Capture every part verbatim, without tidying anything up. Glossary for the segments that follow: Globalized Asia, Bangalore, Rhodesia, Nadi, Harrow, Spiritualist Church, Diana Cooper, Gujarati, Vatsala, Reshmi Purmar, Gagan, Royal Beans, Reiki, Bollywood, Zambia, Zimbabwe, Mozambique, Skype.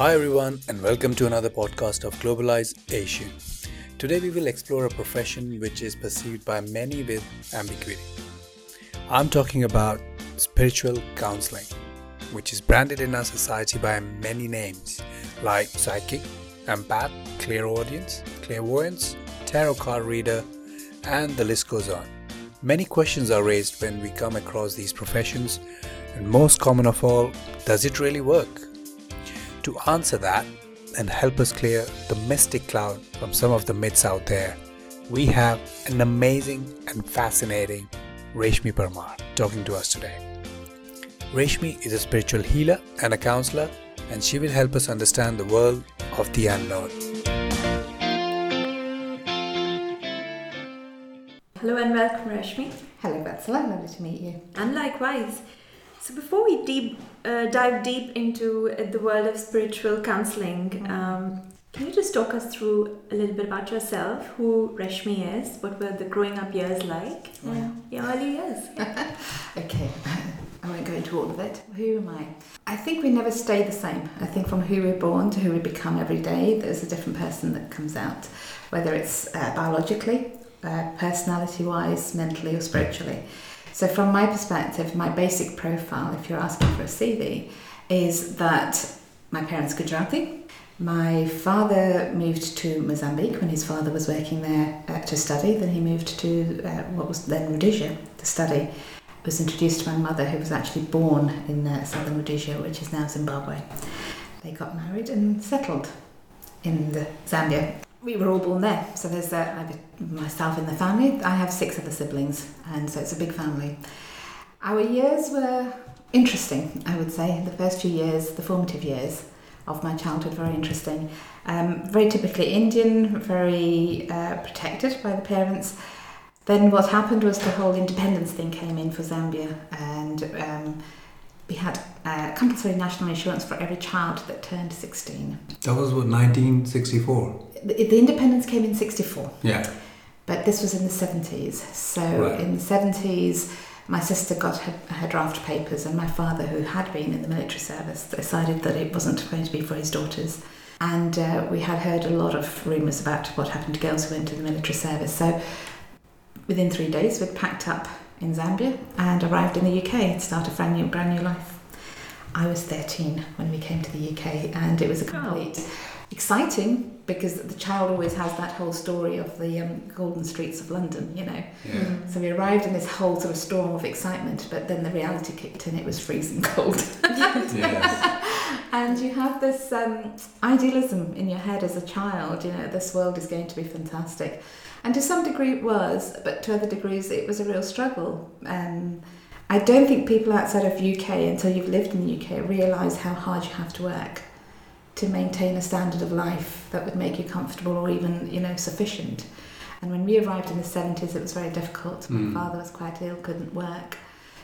Hi everyone and welcome to another podcast of Globalized Asia. Today we will explore a profession which is perceived by many with ambiguity. I'm talking about spiritual counseling, which is branded in our society by many names like psychic, empath, clairaudience, clairvoyance, tarot card reader, and the list goes on. Many questions are raised when we come across these professions, and most common of all, does it really work? To answer that and help us clear the mystic cloud from some of the myths out there, we have an amazing and fascinating Reshmi Purmar talking to us today. Reshmi is a spiritual healer and a counselor, and she will help us understand the world of the unknown. Hello and welcome, Reshmi. Hello, Vatsala. Lovely to meet you. And likewise. So before we deep, uh, dive deep into the world of spiritual counseling, um, can you just talk us through a little bit about yourself, who Reshmi is, what were the growing up years like, yeah. your early years? Yeah. Okay, I won't go into all of it. Who am I? I think we never stay the same. I think from who we're born to who we become every day, there's a different person that comes out, whether it's uh, biologically, uh, personality-wise, mentally or spiritually. So from my perspective, my basic profile, if you're asking for a C V, is that my parents are Gujarati. My father moved to Mozambique when his father was working there uh, to study. Then he moved to uh, what was then Rhodesia to study. I was introduced to my mother, who was actually born in uh, southern Rhodesia, which is now Zimbabwe. They got married and settled in the Zambia. We were all born there, so there's uh, myself in the family. I have six other siblings, and so it's a big family. Our years were interesting, I would say. The first few years, the formative years of my childhood, very interesting. Um, very typically Indian, very uh, protected by the parents. Then what happened was the whole independence thing came in for Zambia, and um, we had uh, compulsory national insurance for every child that turned sixteen. That was what, nineteen sixty-four? The independence came in sixty-four, yeah, but this was in the seventies. So right. In the seventies, my sister got her, her draft papers, and my father, who had been in the military service, decided that it wasn't going to be for his daughters. And uh, we had heard a lot of rumours about what happened to girls who went to the military service. So within three days, we'd packed up in Zambia and arrived in the U K and started a brand new, brand new life. I was thirteen when we came to the U K, and it was a complete... Oh. Exciting, because the child always has that whole story of the um, golden streets of London, you know. Yeah. So we arrived in this whole sort of storm of excitement, but then the reality kicked in, it was freezing cold. Yes. And you have this um, idealism in your head as a child, you know, this world is going to be fantastic. And to some degree it was, but to other degrees it was a real struggle. Um, I don't think people outside of U K, until you've lived in the U K, realise how hard you have to work to maintain a standard of life that would make you comfortable or even, you know, sufficient. And when we arrived in the seventies, it was very difficult. Mm. My father was quite ill, couldn't work.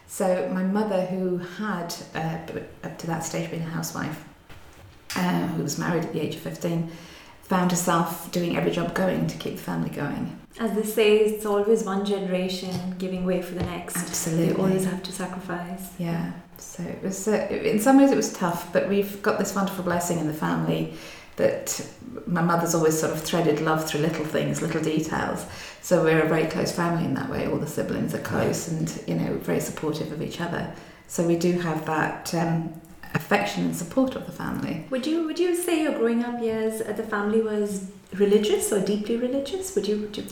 So my mother, who had, uh, up to that stage, been a housewife, uh, who was married at the age of fifteen, found herself doing every job going to keep the family going. As they say, it's always one generation giving way for the next. Absolutely. They always have to sacrifice. Yeah. So it was, uh, in some ways it was tough, but we've got this wonderful blessing in the family that my mother's always sort of threaded love through little things, little details. So we're a very close family in that way. All the siblings are close and, you know, very supportive of each other. So we do have that um, affection and support of the family. Would you would you say your growing up years at the family was religious or deeply religious? Would you? Would you...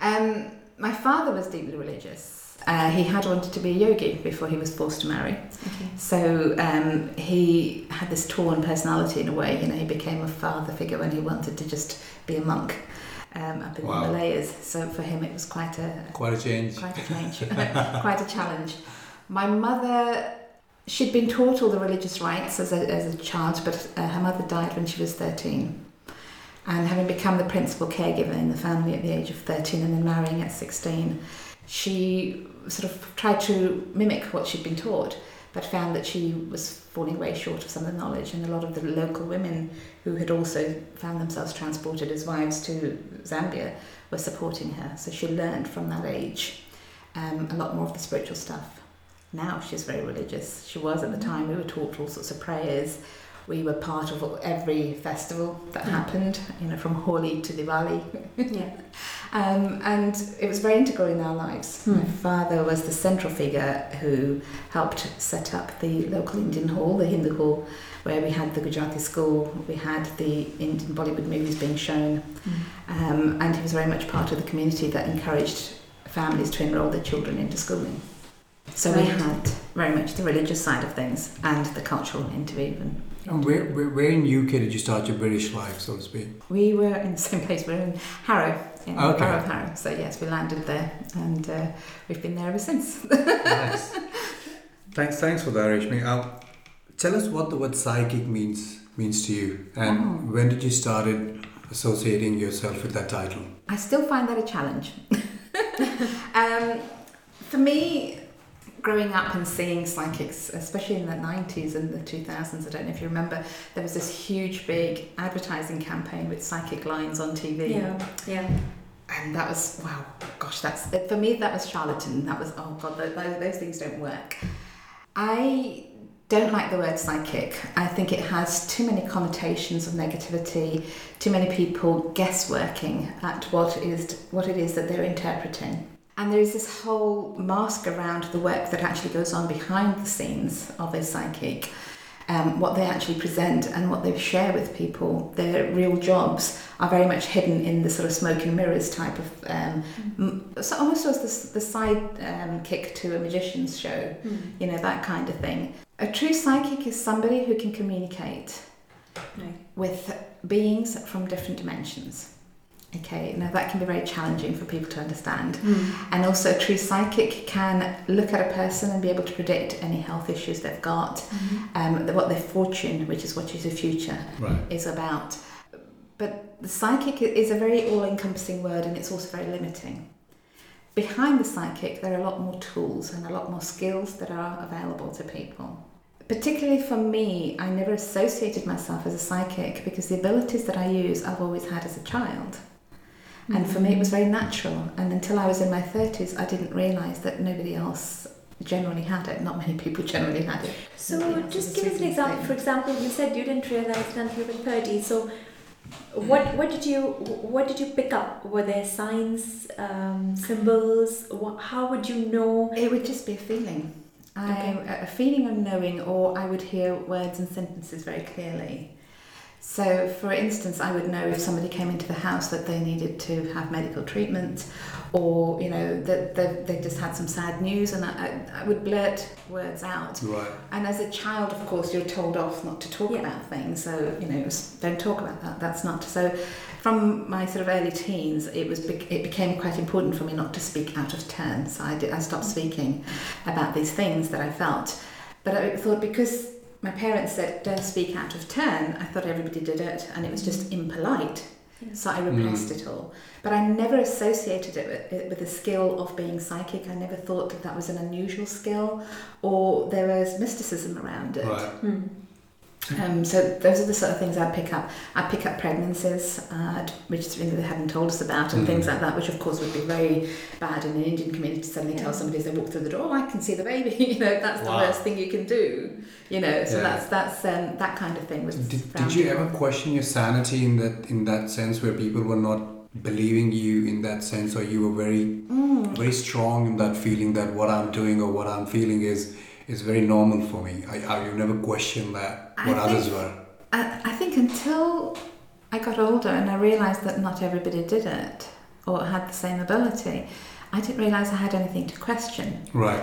um, my father was deeply religious. Uh, he had wanted to be a yogi before he was forced to marry. Okay. So um, he had this torn personality in a way. You know, he became a father figure when he wanted to just be a monk um, up in wow. the Himalayas. So for him, it was quite a quite a change, quite a change, quite a challenge. My mother, she'd been taught all the religious rites as a as a child, but uh, her mother died when she was thirteen. And having become the principal caregiver in the family at the age of thirteen, and then marrying at sixteen. She sort of tried to mimic what she'd been taught, but found that she was falling way short of some of the knowledge. And a lot of the local women who had also found themselves transported as wives to Zambia were supporting her. So she learned from that age um, a lot more of the spiritual stuff. Now she's very religious. She was at the time. We were taught all sorts of prayers, we were part of every festival that yeah. happened, you know, from Holi to Diwali. yeah. Um, and it was very integral in our lives. Hmm. My father was the central figure who helped set up the local Indian hall, the Hindu hall, where we had the Gujarati school, we had the Indian Bollywood movies being shown. Hmm. Um, and he was very much part of the community that encouraged families to enrol their children into schooling. So right. we had very much the religious side of things and the cultural interweaving. And where, where, where in U K did you start your British life, so to speak? We were in the same place. We were in Harrow, in okay. the Borough of Harrow. So yes, we landed there, and uh, we've been there ever since. Nice. Thanks, thanks for that, Reshmi. Uh, tell us what the word psychic means means to you, and oh. when did you start associating yourself with that title? I still find that a challenge. um, for me. Growing up and seeing psychics, especially in the nineties and the two thousands, I don't know if you remember, there was this huge big advertising campaign with psychic lines on T V. Yeah, yeah. And that was, wow, gosh, that's, for me that was charlatan. That was, oh God, those, those things don't work. I don't like the word psychic. I think it has too many connotations of negativity, too many people guessworking at what is what it is that they're interpreting. And there is this whole mask around the work that actually goes on behind the scenes of a psychic, um, what they actually present and what they share with people. Their real jobs are very much hidden in the sort of smoke and mirrors type of, um, mm. so almost as the, the side um, kick to a magician's show, mm. you know, that kind of thing. A true psychic is somebody who can communicate right. with beings from different dimensions. Okay, now that can be very challenging for people to understand. Mm. And also a true psychic can look at a person and be able to predict any health issues they've got, mm-hmm. um, what their fortune, which is what is your future, right. is about. But the psychic is a very all-encompassing word, and it's also very limiting. Behind the psychic, there are a lot more tools and a lot more skills that are available to people. Particularly for me, I never associated myself as a psychic because the abilities that I use I've always had as a child. And for me, it was very natural. And until I was in my thirties, I didn't realise that nobody else generally had it. Not many people generally had it. So just give us an example. For example, you said you didn't realise until you were thirty. So what what did you what did you pick up? Were there signs, um, symbols? What, how would you know? It would just be a feeling. I, okay. A feeling of knowing, or I would hear words and sentences very clearly. So, for instance, I would know if somebody came into the house that they needed to have medical treatment, or, you know, that they, they just had some sad news, and I, I would blurt words out. Right. And as a child, of course, you're told off not to talk yeah. about things, so, you know, don't talk about that, that's not... So, from my sort of early teens, it was it became quite important for me not to speak out of turn, so I, did, I stopped speaking about these things that I felt. But I thought, because... my parents said, don't speak out of turn. I thought everybody did it, and it was just impolite. Yeah. So I repressed mm. it all. But I never associated it with, with the skill of being psychic. I never thought that that was an unusual skill, or there was mysticism around it. Right. Mm. Um, so those are the sort of things I'd pick up. I'd pick up pregnancies, uh, which really they hadn't told us about, and mm. things like that, which of course would be very bad in an Indian community to suddenly yeah. tell somebody as they walk through the door, oh, I can see the baby, you know, that's wow. the worst thing you can do, you know, so yeah. that's that's um, that kind of thing. Was did, did you ever question your sanity in that in that sense, where people were not believing you in that sense, or you were very, mm. very strong in that feeling that what I'm doing or what I'm feeling is... it's very normal for me. I, I you never question that what I think, others were. I, I think until I got older and I realised that not everybody did it or had the same ability, I didn't realise I had anything to question. Right.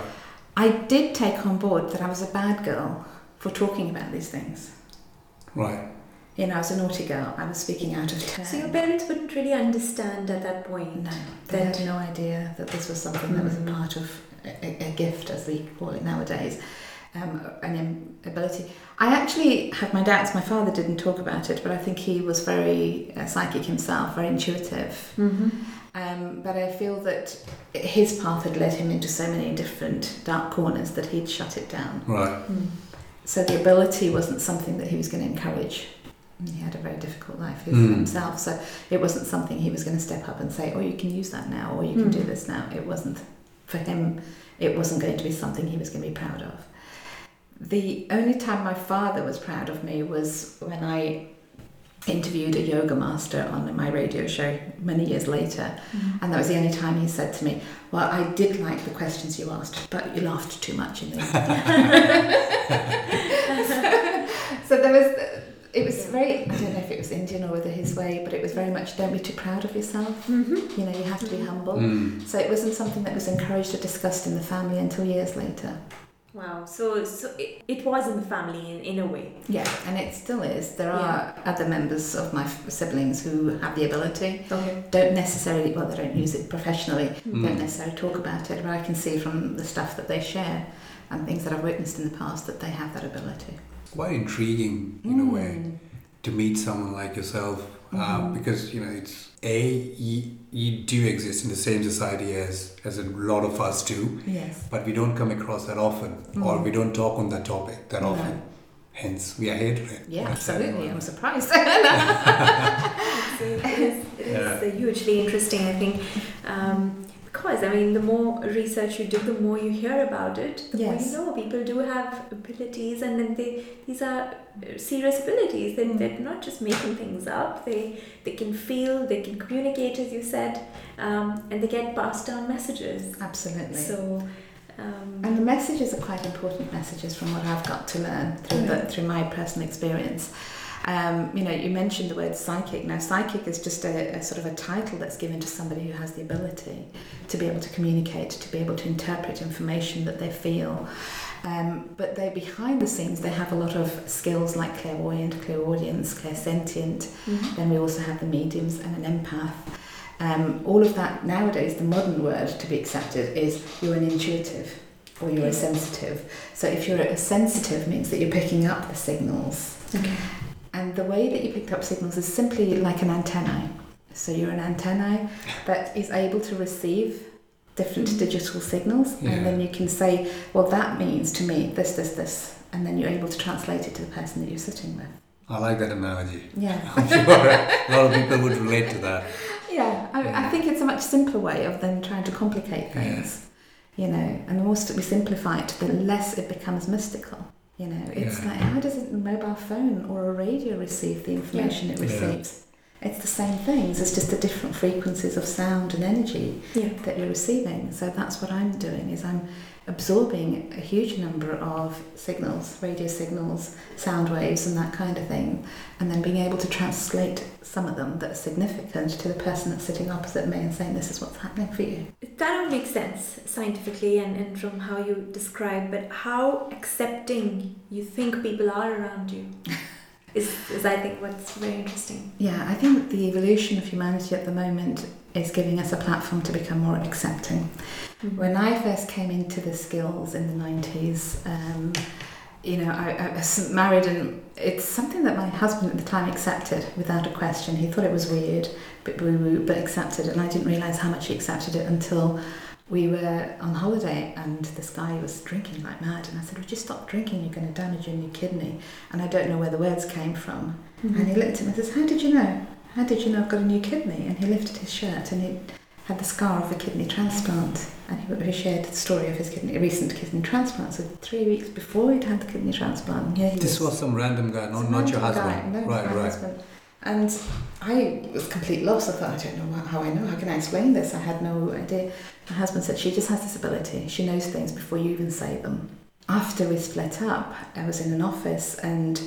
I did take on board that I was a bad girl for talking about these things. Right. You know, I was a naughty girl. I was speaking out of turn. So your parents wouldn't really understand at that point. No, they that... had no idea that this was something that was a part of. A, a gift, as we call it nowadays, um, an ability. I actually have my doubts. My father didn't talk about it, but I think he was very uh, psychic himself, very intuitive. Mm-hmm. Um, but I feel that his path had led him into so many different dark corners that he'd shut it down. Right. Mm. So the ability wasn't something that he was going to encourage. He had a very difficult life mm. himself, so it wasn't something he was going to step up and say, oh, you can use that now, or you can mm. do this now. It wasn't. For him, it wasn't going to be something he was going to be proud of. The only time my father was proud of me was when I interviewed a yoga master on my radio show many years later, mm-hmm. and that was the only time he said to me, well, I did like the questions you asked, but you laughed too much in this. so, so there was, it was very, I don't know if it was Indian or whether his way, but it was very much, don't be too proud of yourself, mm-hmm. you know, you have to be humble. Mm. So it wasn't something that was encouraged or discussed in the family until years later. Wow, so so it, it was in the family in, in a way. Yeah, and it still is. There are yeah. other members of my siblings who have the ability, okay. don't necessarily, well, they don't use it professionally, mm. don't necessarily talk about it, but I can see from the stuff that they share and things that I've witnessed in the past that they have that ability. Quite intriguing, in mm. a way, to meet someone like yourself, mm-hmm. uh, because, you know, it's A, you, you do exist in the same society as, as a lot of us do, yes. but we don't come across that often, mm. or we don't talk on that topic that no. often. Hence, we are here today. Yeah, absolutely. I'm surprised. it's, it's, it's yeah. hugely interesting, I think, um, because, I mean, the more research you do, the more you hear about it, the yes. more you know. People do have abilities, and then they these are serious abilities. They, mm. They're not just making things up. They they can feel, they can communicate, as you said, um, and they get passed down messages. Absolutely. So, um, and the messages are quite important messages from what I've got to learn through mm. the, through my personal experience. Um, you know, you mentioned the word psychic. Now, psychic is just a, a sort of a title that's given to somebody who has the ability to be able to communicate, to be able to interpret information that they feel. Um, but they behind the scenes, they have a lot of skills like clairvoyant, clairaudience, clairsentient. Mm-hmm. Then we also have the mediums and an empath. Um, all of that nowadays, the modern word to be accepted is you're an intuitive or you're a sensitive. So if you're a sensitive, means that you're picking up the signals. Okay. And the way that you picked up signals is simply like an antennae. So you're an antennae that is able to receive different mm-hmm. digital signals, yeah. and then you can say, well, that means to me this, this, this, and then you're able to translate it to the person that you're sitting with. I like that analogy. Yeah. I'm sure a lot of people would relate to that. Yeah, I, yeah. I think it's a much simpler way of then trying to complicate things, yeah. you know, and the more we simplify it, the less it becomes mystical. You know, it's yeah. like, how does a mobile phone or a radio receive the information yeah. it receives? Yeah. It's the same things, it's just the different frequencies of sound and energy yeah. that you're receiving. So that's what I'm doing, is I'm absorbing a huge number of signals, radio signals, sound waves and that kind of thing, and then being able to translate some of them that are significant to the person that's sitting opposite me and saying, this is what's happening for you. That all makes sense scientifically and, and from how you describe, but how accepting you think people are around you is, is I think what's very interesting. Yeah, I think the evolution of humanity at the moment is giving us a platform to become more accepting. Mm-hmm. When I first came into the skills in the nineties, um, you know, I, I was married, and it's something that my husband at the time accepted without a question. He thought it was weird, but boo-boo, but accepted it, and I didn't realise how much he accepted it until we were on holiday and this guy was drinking like mad, and I said, would you stop drinking? You're going to damage your new kidney. And I don't know where the words came from. Mm-hmm. And he looked at me and says, how did you know? How did you know I've got a new kidney? And he lifted his shirt and he had the scar of a kidney transplant. And he shared the story of his kidney, recent kidney transplant. So three weeks before he'd had the kidney transplant. Yeah, this was, was some random guy, not, not your husband. Guy, no, right, right. Husband. And I was complete loss. I thought, I don't know how I know. How can I explain this? I had no idea. My husband said, she just has this ability. She knows things before you even say them. After we split up, I was in an office and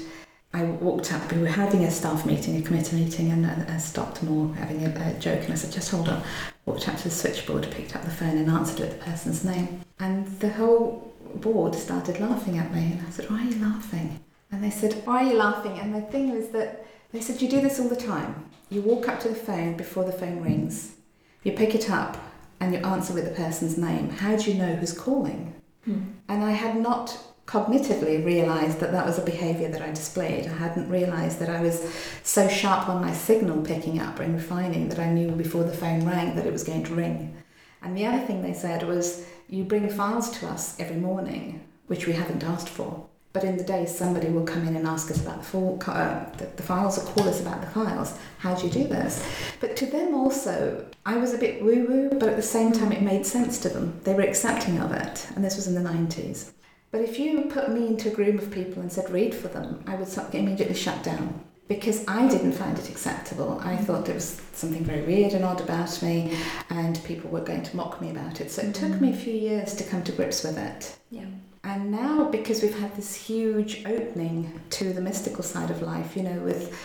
I walked up, we were having a staff meeting, a committee meeting, and I stopped more having a, a joke, and I said, just hold on. Walked up to the switchboard, picked up the phone and answered it, the person's name. And the whole board started laughing at me, and I said, why are you laughing? And they said, why are you laughing? And the thing was that they said, you do this all the time. You walk up to the phone before the phone rings, you pick it up and you answer with the person's name. How do you know who's calling? Hmm. And I had not cognitively realised that that was a behaviour that I displayed. I hadn't realised that I was so sharp on my signal picking up and refining that I knew before the phone rang that it was going to ring. And the other thing they said was, you bring files to us every morning, which we haven't asked for. But in the day, somebody will come in and ask us about the, full, uh, the, the files or call us about the files. How do you do this? But to them also, I was a bit woo-woo, but at the same time, it made sense to them. They were accepting of it. And this was in the nineties. But if you put me into a room of people and said, read for them, I would immediately shut down because I didn't find it acceptable. I thought there was something very weird and odd about me and people were going to mock me about it. So it took me a few years to come to grips with it. Yeah. And now, because we've had this huge opening to the mystical side of life, you know, with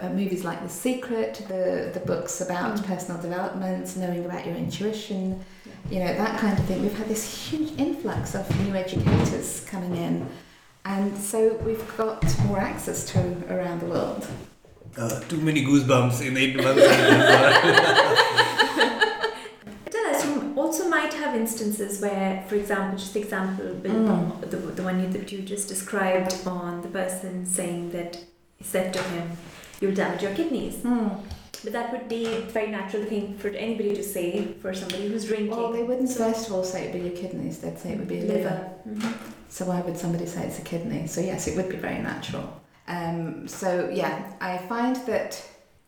uh, movies like The Secret, the, the books about mm. personal development, knowing about your intuition, you know, that kind of thing. We've had this huge influx of new educators coming in. And so we've got more access to around the world. Uh, too many goosebumps in eight months. Also might have instances where, for example, just the example, mm. the, the one you, that you just described on the person saying that, said to him, you'll damage your kidneys. Mm. But that would be a very natural thing for anybody to say for somebody who's drinking. Well, they wouldn't first of all say it would be your kidneys, they'd say it would be your liver. Mm-hmm. So why would somebody say it's a kidney? So yes, it would be very natural. Um, so yeah, I find that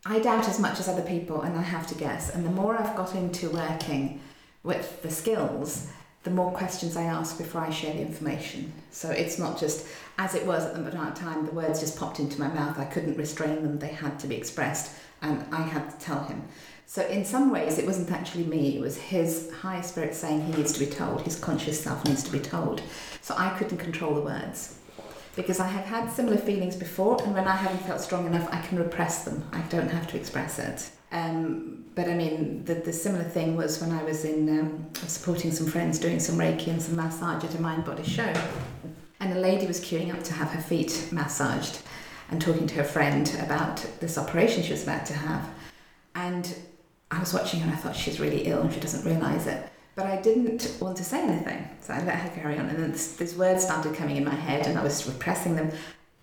I doubt as much as other people and I have to guess. And the more I've got into working with the skills, the more questions I ask before I share the information. So it's not just, as it was at the time, the words just popped into my mouth. I couldn't restrain them, they had to be expressed, and I had to tell him. So in some ways, it wasn't actually me, it was his higher spirit saying he needs to be told, his conscious self needs to be told. So I couldn't control the words. Because I have had similar feelings before, and when I haven't felt strong enough, I can repress them. I don't have to express it. Um, but I mean, the, the similar thing was when I was in um, supporting some friends doing some Reiki and some massage at a Mind Body show, and a lady was queuing up to have her feet massaged and talking to her friend about this operation she was about to have, and I was watching her and I thought she's really ill and she doesn't realise it, but I didn't want to say anything, so I let her carry on, and then this, these words started coming in my head and I was repressing them,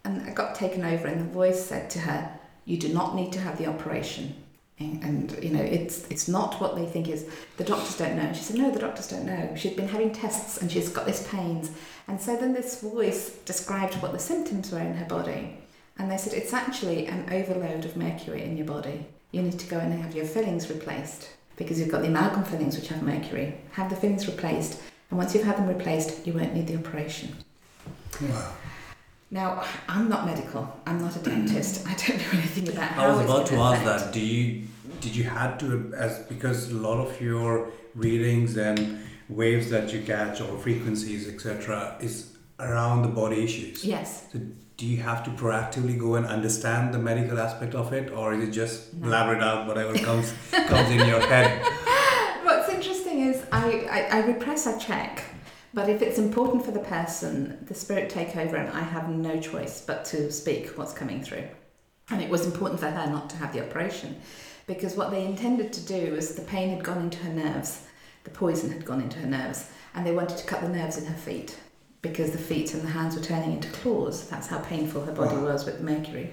and I got taken over and the voice said to her, you do not need to have the operation. And, you know, it's it's not what they think is, the doctors don't know. And she said, no, the doctors don't know. She'd been having tests and she's got these pains. And so then this voice described what the symptoms were in her body. And they said, it's actually an overload of mercury in your body. You need to go and have your fillings replaced because you've got the amalgam fillings which have mercury. Have the fillings replaced. And once you've had them replaced, you won't need the operation. Wow. Now, I'm not medical. I'm not a dentist. I don't know anything about how. I was about to ask that. Do you did you have to as because a lot of your readings and waves that you catch or frequencies et cetera is around the body issues. Yes. So do you have to proactively go and understand the medical aspect of it, or is it just no. blabber it out whatever comes comes in your head? What's interesting is I, I, I repress, I check. But if it's important for the person, the spirit take over and I have no choice but to speak what's coming through. And it was important for her not to have the operation because what they intended to do was the pain had gone into her nerves, the poison had gone into her nerves, and they wanted to cut the nerves in her feet because the feet and the hands were turning into claws. That's how painful her body was with mercury.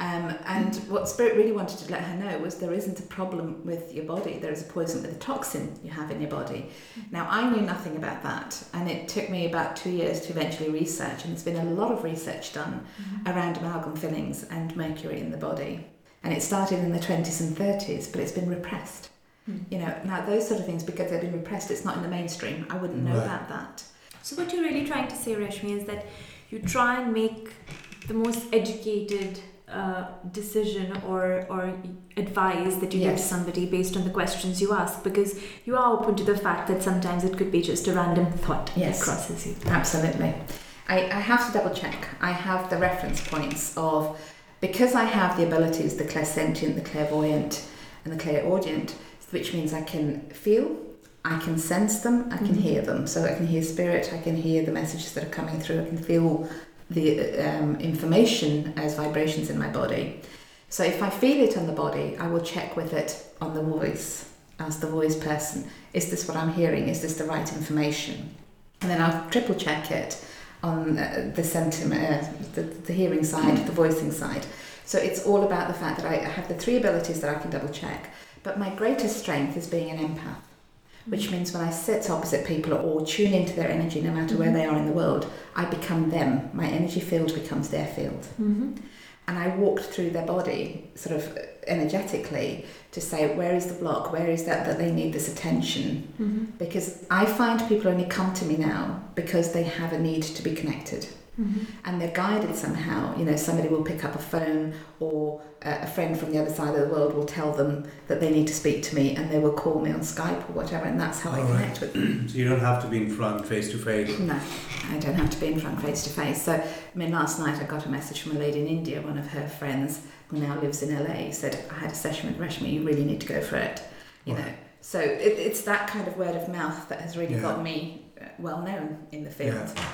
Um, and what Spirit really wanted to let her know was there isn't a problem with your body, there is a poison with a toxin you have in your body. Now, I knew nothing about that, and it took me about two years to eventually research, and there's been a lot of research done mm-hmm. around amalgam fillings and mercury in the body. And it started in the twenties and thirties, but it's been repressed. Mm-hmm. You know, now those sort of things, because they've been repressed, it's not in the mainstream. I wouldn't know right. about that. So what you're really trying to say, Reshmi, is that you try and make the most educated Uh, decision or or advice that you yes. give to somebody based on the questions you ask, because you are open to the fact that sometimes it could be just a random thought yes. that crosses you. Absolutely. I, I have to double check. I have the reference points of, because I have the abilities, the clairsentient, the clairvoyant and the clairaudient, which means I can feel, I can sense them, I can mm-hmm. hear them. So I can hear spirit, I can hear the messages that are coming through, I can feel the um, information as vibrations in my body. So if I feel it on the body, I will check with it on the voice, as the voice person. Is this what I'm hearing? Is this the right information? And then I'll triple check it on uh, the, sentiment, uh, the the hearing side, the voicing side. So it's all about the fact that I have the three abilities that I can double check. But my greatest strength is being an empath, which means when I sit opposite people or tune into their energy, no matter where they are in the world, I become them. My energy field becomes their field. Mm-hmm. And I walked through their body sort of energetically to say, where is the block? Where is that that they need this attention? Mm-hmm. Because I find people only come to me now because they have a need to be connected. Mm-hmm. And they're guided somehow. You know, somebody will pick up a phone, or a friend from the other side of the world will tell them that they need to speak to me, and they will call me on Skype or whatever, and that's how All I right. connect with them. So you don't have to be in front face to face? No, I don't have to be in front face to face. So, I mean, last night I got a message from a lady in India, one of her friends who now lives in L A, said, I had a session with Reshmi, you really need to go for it. You right. know, so it, it's that kind of word of mouth that has really yeah. got me well known in the field. Yeah.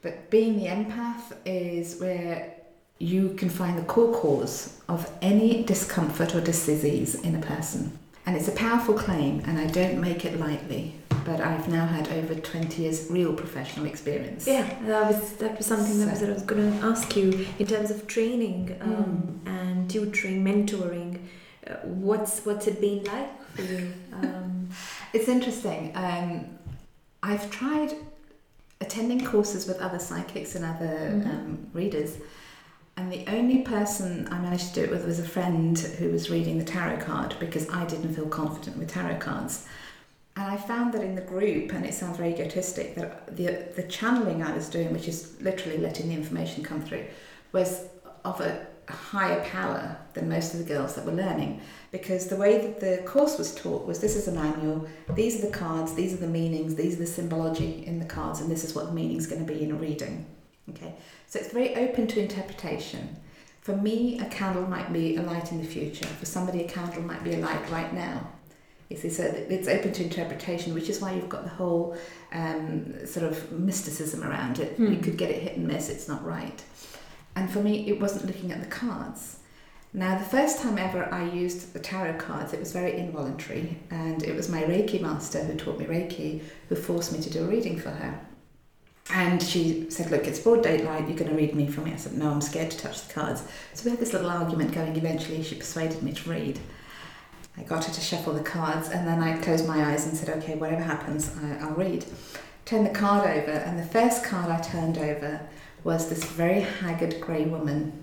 But being the empath is where you can find the core cause of any discomfort or disease in a person. And it's a powerful claim, and I don't make it lightly, but I've now had over twenty years real professional experience. Yeah, that was that was something so. that, was, that I was going to ask you in terms of training um, mm. and tutoring, mentoring. Uh, what's, what's it been like for you? Um, it's interesting. Um, I've tried attending courses with other psychics and other mm-hmm. um, readers, and the only person I managed to do it with was a friend who was reading the tarot card, because I didn't feel confident with tarot cards. And I found that in the group, and it sounds very egotistic, that the the channeling I was doing, which is literally letting the information come through, was of a higher power than most of the girls that were learning, because the way that the course was taught was, this is a manual, these are the cards, these are the meanings, these are the symbology in the cards, and this is what the meaning is going to be in a reading. Okay, so it's very open to interpretation. For me, a candle might be a light in the future. For somebody, a candle might be a light right now. You see, so it's open to interpretation, which is why you've got the whole um, sort of mysticism around it. Mm. You could get it hit and miss, it's not right. And for me, it wasn't looking at the cards. Now, the first time ever I used the tarot cards, it was very involuntary, and it was my Reiki master who taught me Reiki, who forced me to do a reading for her. And she said, look, it's broad daylight, you're going to read me from it. I said, no, I'm scared to touch the cards. So we had this little argument going. Eventually, she persuaded me to read. I got her to shuffle the cards, and then I closed my eyes and said, okay, whatever happens, I'll read. Turned the card over, and the first card I turned over was this very haggard grey woman,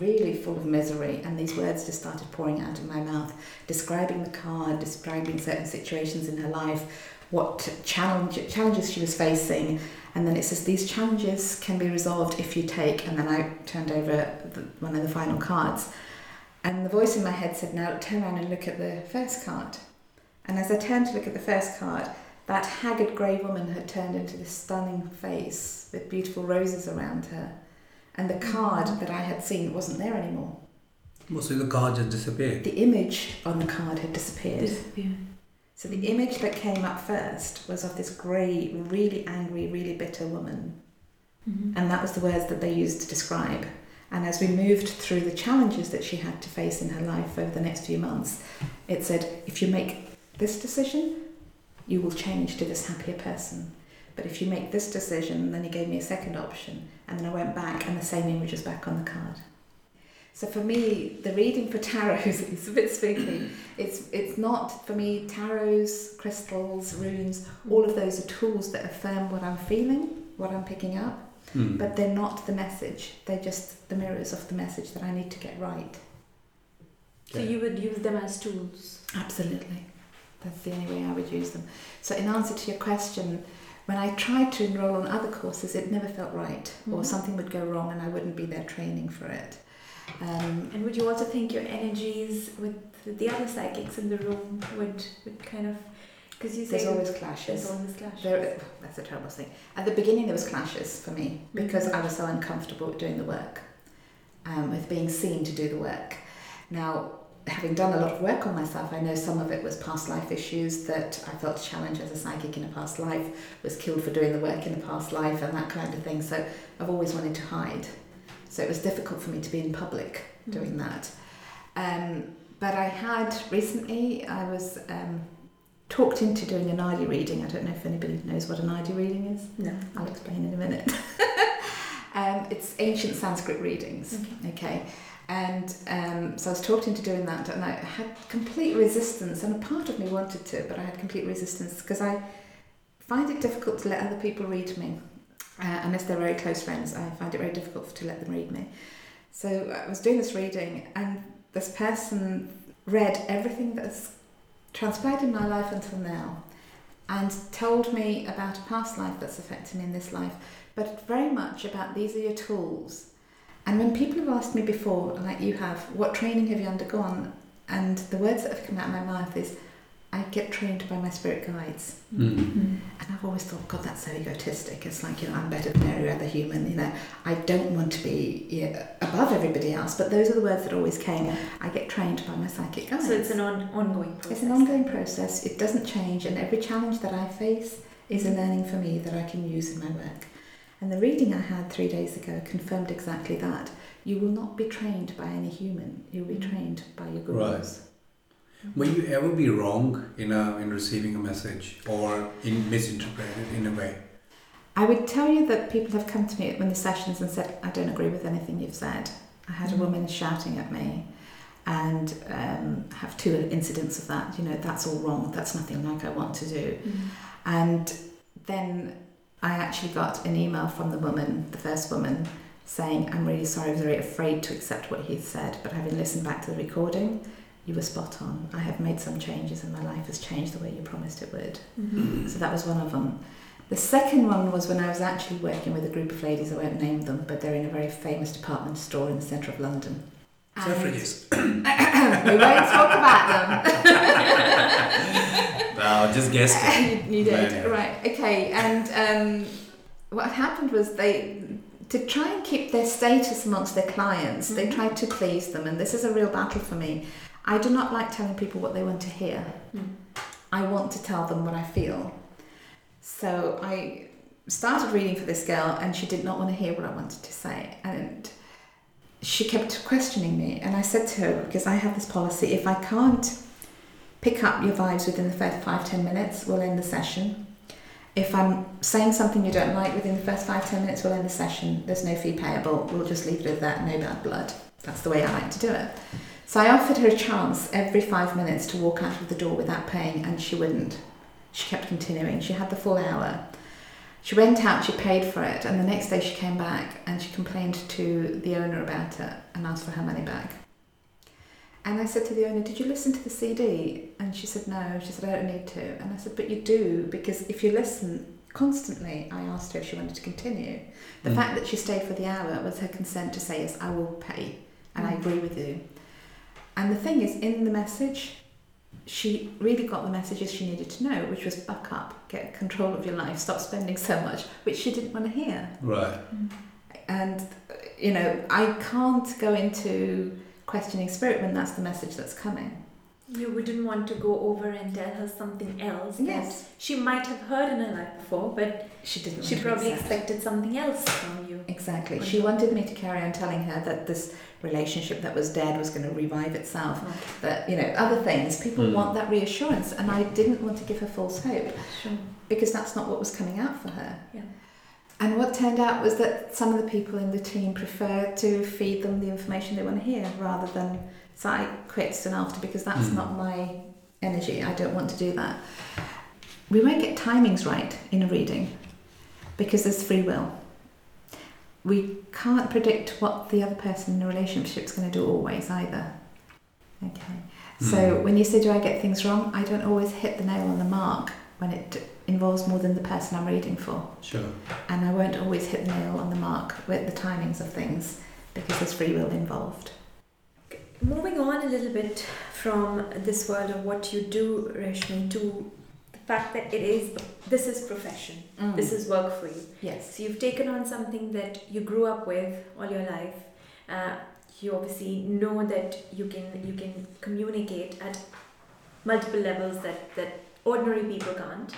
really full of misery, and these words just started pouring out of my mouth, describing the card, describing certain situations in her life, what challenge, challenges she was facing, and then it says, these challenges can be resolved if you take, and then I turned over the, one of the final cards, and the voice in my head said, now turn around and look at the first card. And as I turned to look at the first card, that haggard grey woman had turned into this stunning face with beautiful roses around her. And the card that I had seen wasn't there anymore. Well, so the card just disappeared? The image on the card had disappeared. Disappeared. So the image that came up first was of this grey, really angry, really bitter woman. Mm-hmm. And that was the words that they used to describe. And as we moved through the challenges that she had to face in her life over the next few months, it said, if you make this decision, you will change to this happier person. But if you make this decision, then he gave me a second option, and then I went back and the same image was back on the card. So for me, the reading for tarot is a bit spooky. It's it's not, for me, tarots, crystals, runes, all of those are tools that affirm what I'm feeling, what I'm picking up, mm. but they're not the message. They're just the mirrors of the message that I need to get right. So you would use them as tools? Absolutely. That's the only way I would use them. So in answer to your question, when I tried to enroll on other courses, it never felt right, mm-hmm. or something would go wrong and I wouldn't be there training for it. Um, and would you also think your energies with the other psychics in the room would, would kind of... Cause you say there's always clashes. There's always clashes. There, that's a terrible thing. At the beginning there was clashes for me, because mm-hmm. I was so uncomfortable with doing the work, um, with being seen to do the work. Now, having done a lot of work on myself, I know some of it was past life issues that I felt challenged as a psychic in a past life, was killed for doing the work in a past life and that kind of thing. So I've always wanted to hide. So it was difficult for me to be in public doing mm-hmm. that. Um, but I had recently, I was um, talked into doing a Nadi reading. I don't know if anybody knows what a Nadi reading is. No. I'll explain in a minute. um, it's ancient Sanskrit readings. Okay. okay. And um, so I was talked into doing that, and I had complete resistance, and a part of me wanted to, but I had complete resistance because I find it difficult to let other people read me. Uh, unless they're very close friends, I find it very difficult to let them read me. So I was doing this reading, and this person read everything that's transpired in my life until now and told me about a past life that's affected me in this life, but very much about these are your tools. And when people have asked me before, like you have, what training have you undergone? And the words that have come out of my mouth is, I get trained by my spirit guides. Mm-hmm. And I've always thought, God, that's so egotistic. It's like, you know, I'm better than every other human. You know, I don't want to be you know, above everybody else. But those are the words that always came. I get trained by my psychic guides. So it's an on- ongoing process. It's an ongoing process. It doesn't change. And every challenge that I face is a learning for me that I can use in my work. And the reading I had three days ago confirmed exactly that. You will not be trained by any human. You'll be trained by your gurus. Right. Will you ever be wrong in a, in receiving a message or in misinterpreted in a way? I would tell you that people have come to me in the sessions and said, I don't agree with anything you've said. I had mm-hmm. a woman shouting at me, and um, have two incidents of that. You know, that's all wrong. That's nothing like I want to do. Mm-hmm. And then I actually got an email from the woman, the first woman, saying, I'm really sorry, I was very afraid to accept what he said, but having listened back to the recording, you were spot on. I have made some changes and my life has changed the way you promised it would. Mm-hmm. So that was one of them. The second one was when I was actually working with a group of ladies, I won't name them, but they're in a very famous department store in the centre of London. Suffragists. We won't talk about them. No, just guessed it. You, you did, yeah. Right, okay. And um, what happened was they... to try and keep their status amongst their clients, mm-hmm. they tried to please them, and this is a real battle for me. I do not like telling people what they want to hear. Mm. I want to tell them what I feel. So I started reading for this girl, and she did not want to hear what I wanted to say. And she kept questioning me, and I said to her, because I have this policy, if I can't pick up your vibes within the first five, ten minutes, we'll end the session. If I'm saying something you don't like within the first five, ten minutes, we'll end the session. There's no fee payable. We'll just leave it at that. No bad blood. That's the way I like to do it. So I offered her a chance every five minutes to walk out of the door without paying, and she wouldn't. She kept continuing. She had the full hour. She went out, she paid for it, and the next day she came back and she complained to the owner about it and asked for her money back. And I said to the owner, did you listen to the C D? And she said, no. She said, I don't need to. And I said, but you do, because if you listen constantly, I asked her if she wanted to continue. The mm. fact that she stayed for the hour was her consent to say, yes, I will pay, and mm. I agree with you. And the thing is, in the message, she really got the messages she needed to know, which was buck up, get control of your life, stop spending so much, which she didn't want to hear. Right. Mm. And, you know, I can't go into... questioning spirit when that's the message that's coming. You wouldn't want to go over and tell her something else. Yes, she might have heard in her life before, but she didn't. She probably expected something else from you. Exactly. She wanted me to carry on telling her that this relationship that was dead was going to revive itself. Okay. That, you know, other things. People mm. want that reassurance, and I didn't want to give her false hope, sure. because that's not what was coming out for her. Yeah. And what turned out was that some of the people in the team prefer to feed them the information they want to hear rather than, so I quit soon after because that's mm. not my energy. I don't want to do that. We won't get timings right in a reading because there's free will. We can't predict what the other person in a relationship is going to do always either. Okay. Mm. So when you say, do I get things wrong? I don't always hit the nail on the mark when it involves more than the person I'm reading for. Sure. And I won't always hit the nail on the mark with the timings of things because there's free will involved. Moving on a little bit from this world of what you do, Reshmi, to the fact that it is, this is profession. Mm. This is work for you. Yes. So you've taken on something that you grew up with all your life. Uh, you obviously know that you can you can communicate at multiple levels that, that ordinary people can't.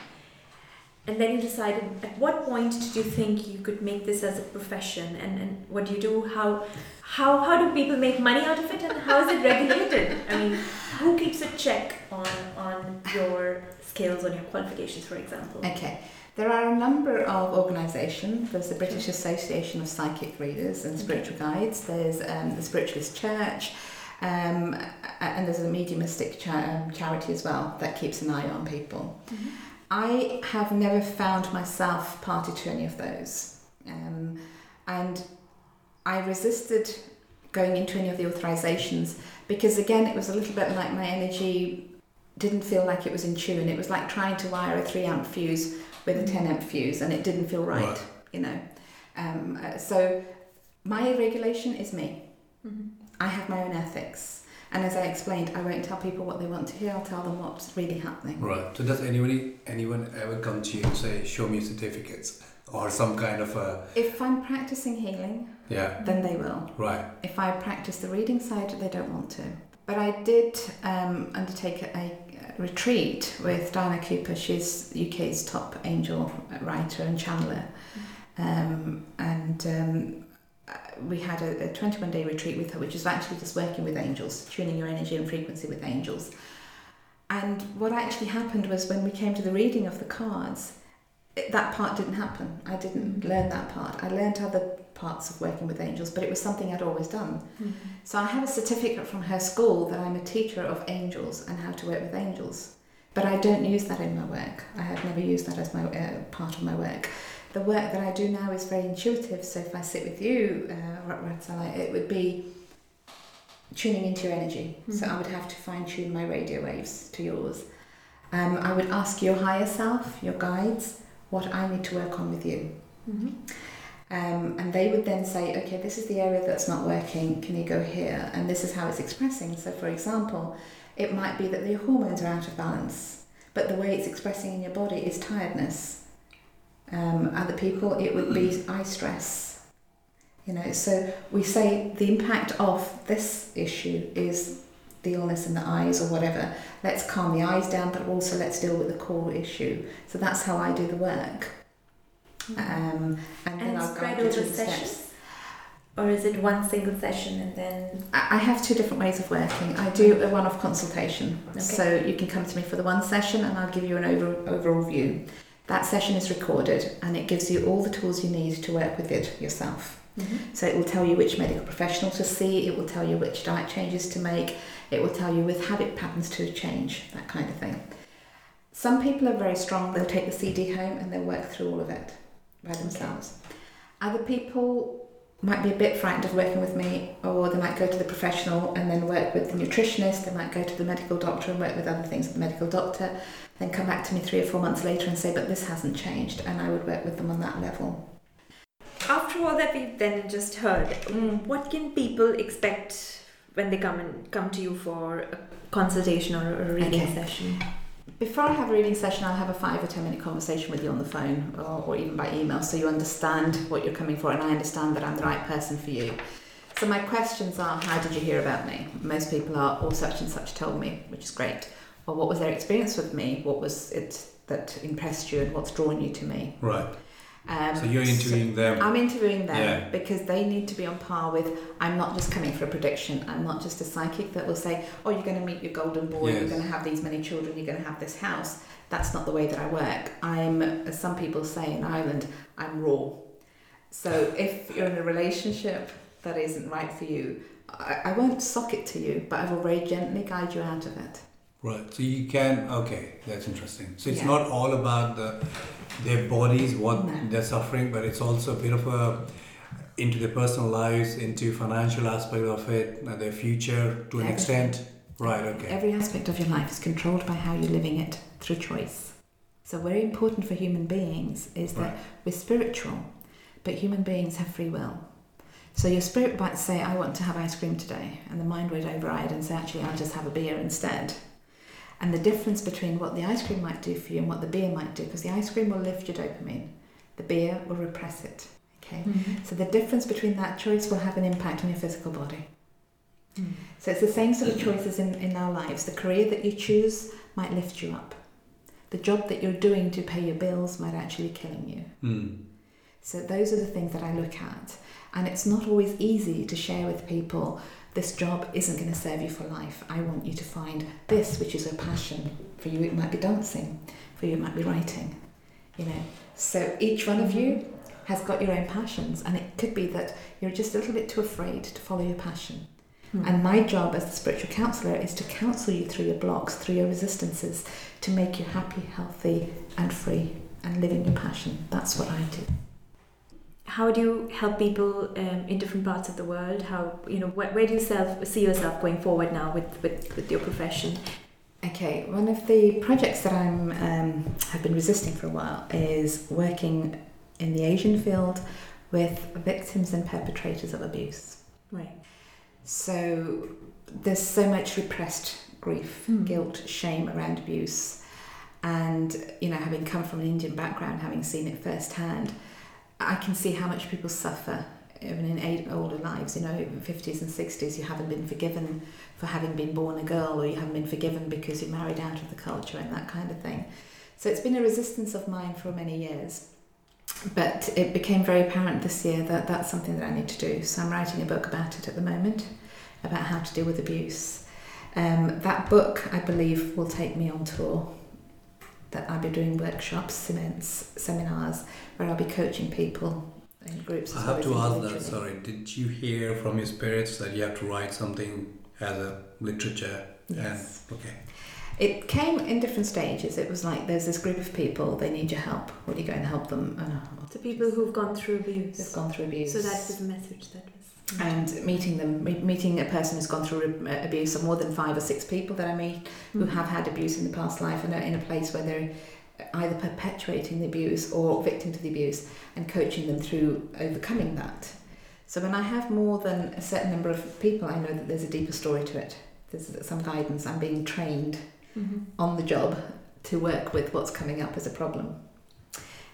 And then you decided, at what point did you think you could make this as a profession? And, and what do you do? How how how do people make money out of it? And how is it regulated? I mean, who keeps a check on, on your skills, on your qualifications, for example? Okay. There are a number of organisations. There's the British Association of Psychic Readers and Spiritual Guides. There's um, the Spiritualist Church. Um, and there's a mediumistic cha- charity as well that keeps an eye on people. Mm-hmm. I have never found myself party to any of those. Um, and I resisted going into any of the authorizations, because again, it was a little bit like my energy didn't feel like it was in tune. It was like trying to wire a three amp fuse with a ten amp fuse, and it didn't feel right, right. you know. Um, uh, so my regulation is me. Mm-hmm. I have my own ethics, and as I explained, I won't tell people what they want to hear. I'll tell them what's really happening. Right. So does anybody, anyone ever come to you and say, "Show me certificates"? Or some kind of a... If I'm practicing healing, yeah. then they will. Right. If I practice the reading side, they don't want to. But I did um, undertake a, a retreat with Diana Cooper. She's U K's top angel writer and channeler. Um, and um, we had a, a twenty-one day retreat with her, which is actually just working with angels, tuning your energy and frequency with angels. And what actually happened was when we came to the reading of the cards... It, that part didn't happen. I didn't mm-hmm. learn that part. I learned other parts of working with angels, but it was something I'd always done. Mm-hmm. So I have a certificate from her school that I'm a teacher of angels and how to work with angels. But I don't use that in my work. I have never used that as my uh, part of my work. The work that I do now is very intuitive. So if I sit with you, uh, Vatsala, it would be tuning into your energy. Mm-hmm. So I would have to fine-tune my radio waves to yours. Um, I would ask your higher self, your guides, what I need to work on with you. Mm-hmm. Um, and they would then say, okay, this is the area that's not working, can you go here? And this is how it's expressing. So for example, it might be that the hormones are out of balance, but the way it's expressing in your body is tiredness. Um, other people, it would be eye stress. You know, so we say the impact of this issue is the illness in the eyes or whatever. Let's calm the eyes down, but also let's deal with the core issue. So that's how I do the work. Mm-hmm. Um, and, and then I'll spread over sessions? Steps. Or is it one single session and then... I have two different ways of working. I do a one-off consultation. Okay. So you can come to me for the one session and I'll give you an over, overall view. That session is recorded and it gives you all the tools you need to work with it yourself. Mm-hmm. So it will tell you which medical professional to see, it will tell you which diet changes to make, it will tell you with habit patterns to change, that kind of thing. Some people are very strong, they'll take the C D home and they'll work through all of it by themselves. Okay. Other people might be a bit frightened of working with me, or they might go to the professional and then work with the nutritionist, they might go to the medical doctor and work with other things with the medical doctor, then come back to me three or four months later and say, but this hasn't changed, and I would work with them on that level. After all that we've then just heard, what can people expect when they come and come to you for a consultation or a reading okay. session? Before I have a reading session, I'll have a five or ten minute conversation with you on the phone or, or even by email, so you understand what you're coming for and I understand that I'm the right person for you. So my questions are, how did you hear about me? Most people are, oh, such and such told me, which is great. Or what was their experience with me? What was it that impressed you and what's drawn you to me? Right. Um, so you're interviewing so them. I'm interviewing them yeah. because they need to be on par with, I'm not just coming for a prediction, I'm not just a psychic that will say, oh, you're going to meet your golden boy, yes. you're going to have these many children, you're going to have this house. That's not the way that I work. I'm, as some people say in Ireland, I'm raw. So if you're in a relationship that isn't right for you, I, I won't sock it to you, but I will very gently guide you out of it. Right, so you can, okay, that's interesting. So it's yeah. not all about the their bodies, what no. they're suffering, but it's also a bit of a, into their personal lives, into financial aspect of it, their future to an Everything. extent. Right, okay. Every aspect of your life is controlled by how you're living it through choice. So very important for human beings is that right. we're spiritual, but human beings have free will. So your spirit might say, I want to have ice cream today, and the mind would override and say, actually, I'll just have a beer instead. And the difference between what the ice cream might do for you and what the beer might do, because the ice cream will lift your dopamine, the beer will repress it, okay? Mm-hmm. So the difference between that choice will have an impact on your physical body. Mm. So it's the same sort of choices in, in our lives. The career that you choose might lift you up. The job that you're doing to pay your bills might actually be killing you. Mm. So those are the things that I look at. And it's not always easy to share with people, this job isn't going to serve you for life. I want you to find this, which is a passion. For you, it might be dancing. For you, it might be writing. You know, so each one of you has got your own passions, and it could be that you're just a little bit too afraid to follow your passion. Mm. And my job as the spiritual counsellor is to counsel you through your blocks, through your resistances, to make you happy, healthy, and free, and living your passion. That's what I do. how do you help people um, in different parts of the world? How, you know, wh- where do you self, see yourself going forward now with, with, with your profession? Okay, one of the projects that I'm um, have been resisting for a while is working in the Asian field with victims and perpetrators of abuse. Right. So there's so much repressed grief, mm. guilt, shame around abuse, and you know, having come from an Indian background, having seen it firsthand, I can see how much people suffer even in older lives. You know, in fifties and sixties, you haven't been forgiven for having been born a girl, or you haven't been forgiven because you married out of the culture and that kind of thing. So it's been a resistance of mine for many years. But it became very apparent this year that that's something that I need to do. So I'm writing a book about it at the moment, about how to deal with abuse. Um, that book, I believe, will take me on tour. That I'll be doing workshops, events, seminars, where I'll be coaching people in groups. I have to ask that, sorry, did you hear from your spirits that you have to write something as a literature? Yes. And, okay. It came in different stages. It was like, there's this group of people, they need your help. Will you go and help them? Oh, the people who've gone through abuse. They've gone through abuse. So that was the message that was... And meeting them, meeting a person who's gone through abuse, or more than five or six people that I meet who mm. have had abuse in the past life and are in a place where they're either perpetuating the abuse or victim to the abuse, and coaching them through overcoming that. So when I have more than a certain number of people, I know that there's a deeper story to it. There's some guidance. I'm being trained... Mm-hmm. on the job to work with what's coming up as a problem.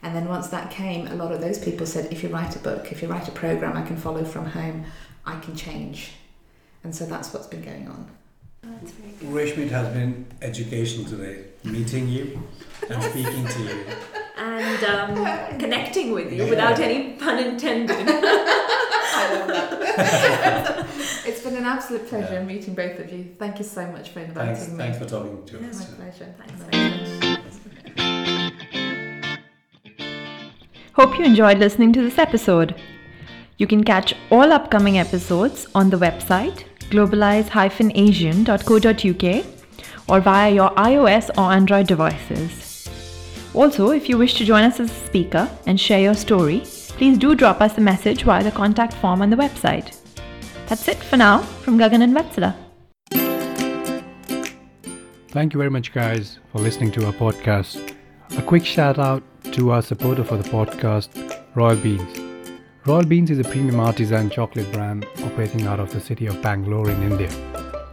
And then once that came, a lot of those people said, if you write a book, if you write a program I can follow from home, I can change. And so that's what's been going on. Oh, that's very good. Reshmi, it has been education today, meeting you and speaking to you. And um, connecting with you, yeah. without any pun intended. I love that. It's been an absolute pleasure yeah. meeting both of you. Thank you so much for inviting thanks, me. Thanks for talking to yeah, us. My pleasure. Thanks very much. Hope you enjoyed listening to this episode. You can catch all upcoming episodes on the website globalize dash asian dot co dot u k or via your iOS or Android devices. Also, if you wish to join us as a speaker and share your story, please do drop us a message via the contact form on the website. That's it for now from Gagan and Vatsala. Thank you very much, guys, for listening to our podcast. A quick shout out to our supporter for the podcast, Royal Beans. Royal Beans is a premium artisan chocolate brand operating out of the city of Bangalore in India.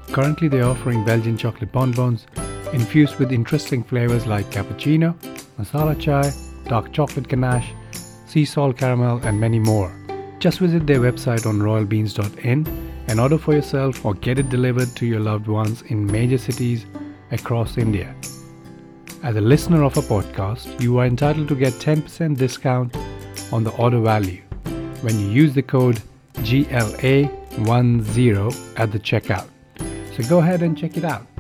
Currently, they're offering Belgian chocolate bonbons infused with interesting flavors like cappuccino, masala chai, dark chocolate ganache, sea salt caramel, and many more. Just visit their website on royal beans dot in and order for yourself or get it delivered to your loved ones in major cities across India. As a listener of a podcast, you are entitled to get ten percent discount on the order value when you use the code G L A one zero at the checkout. So go ahead and check it out.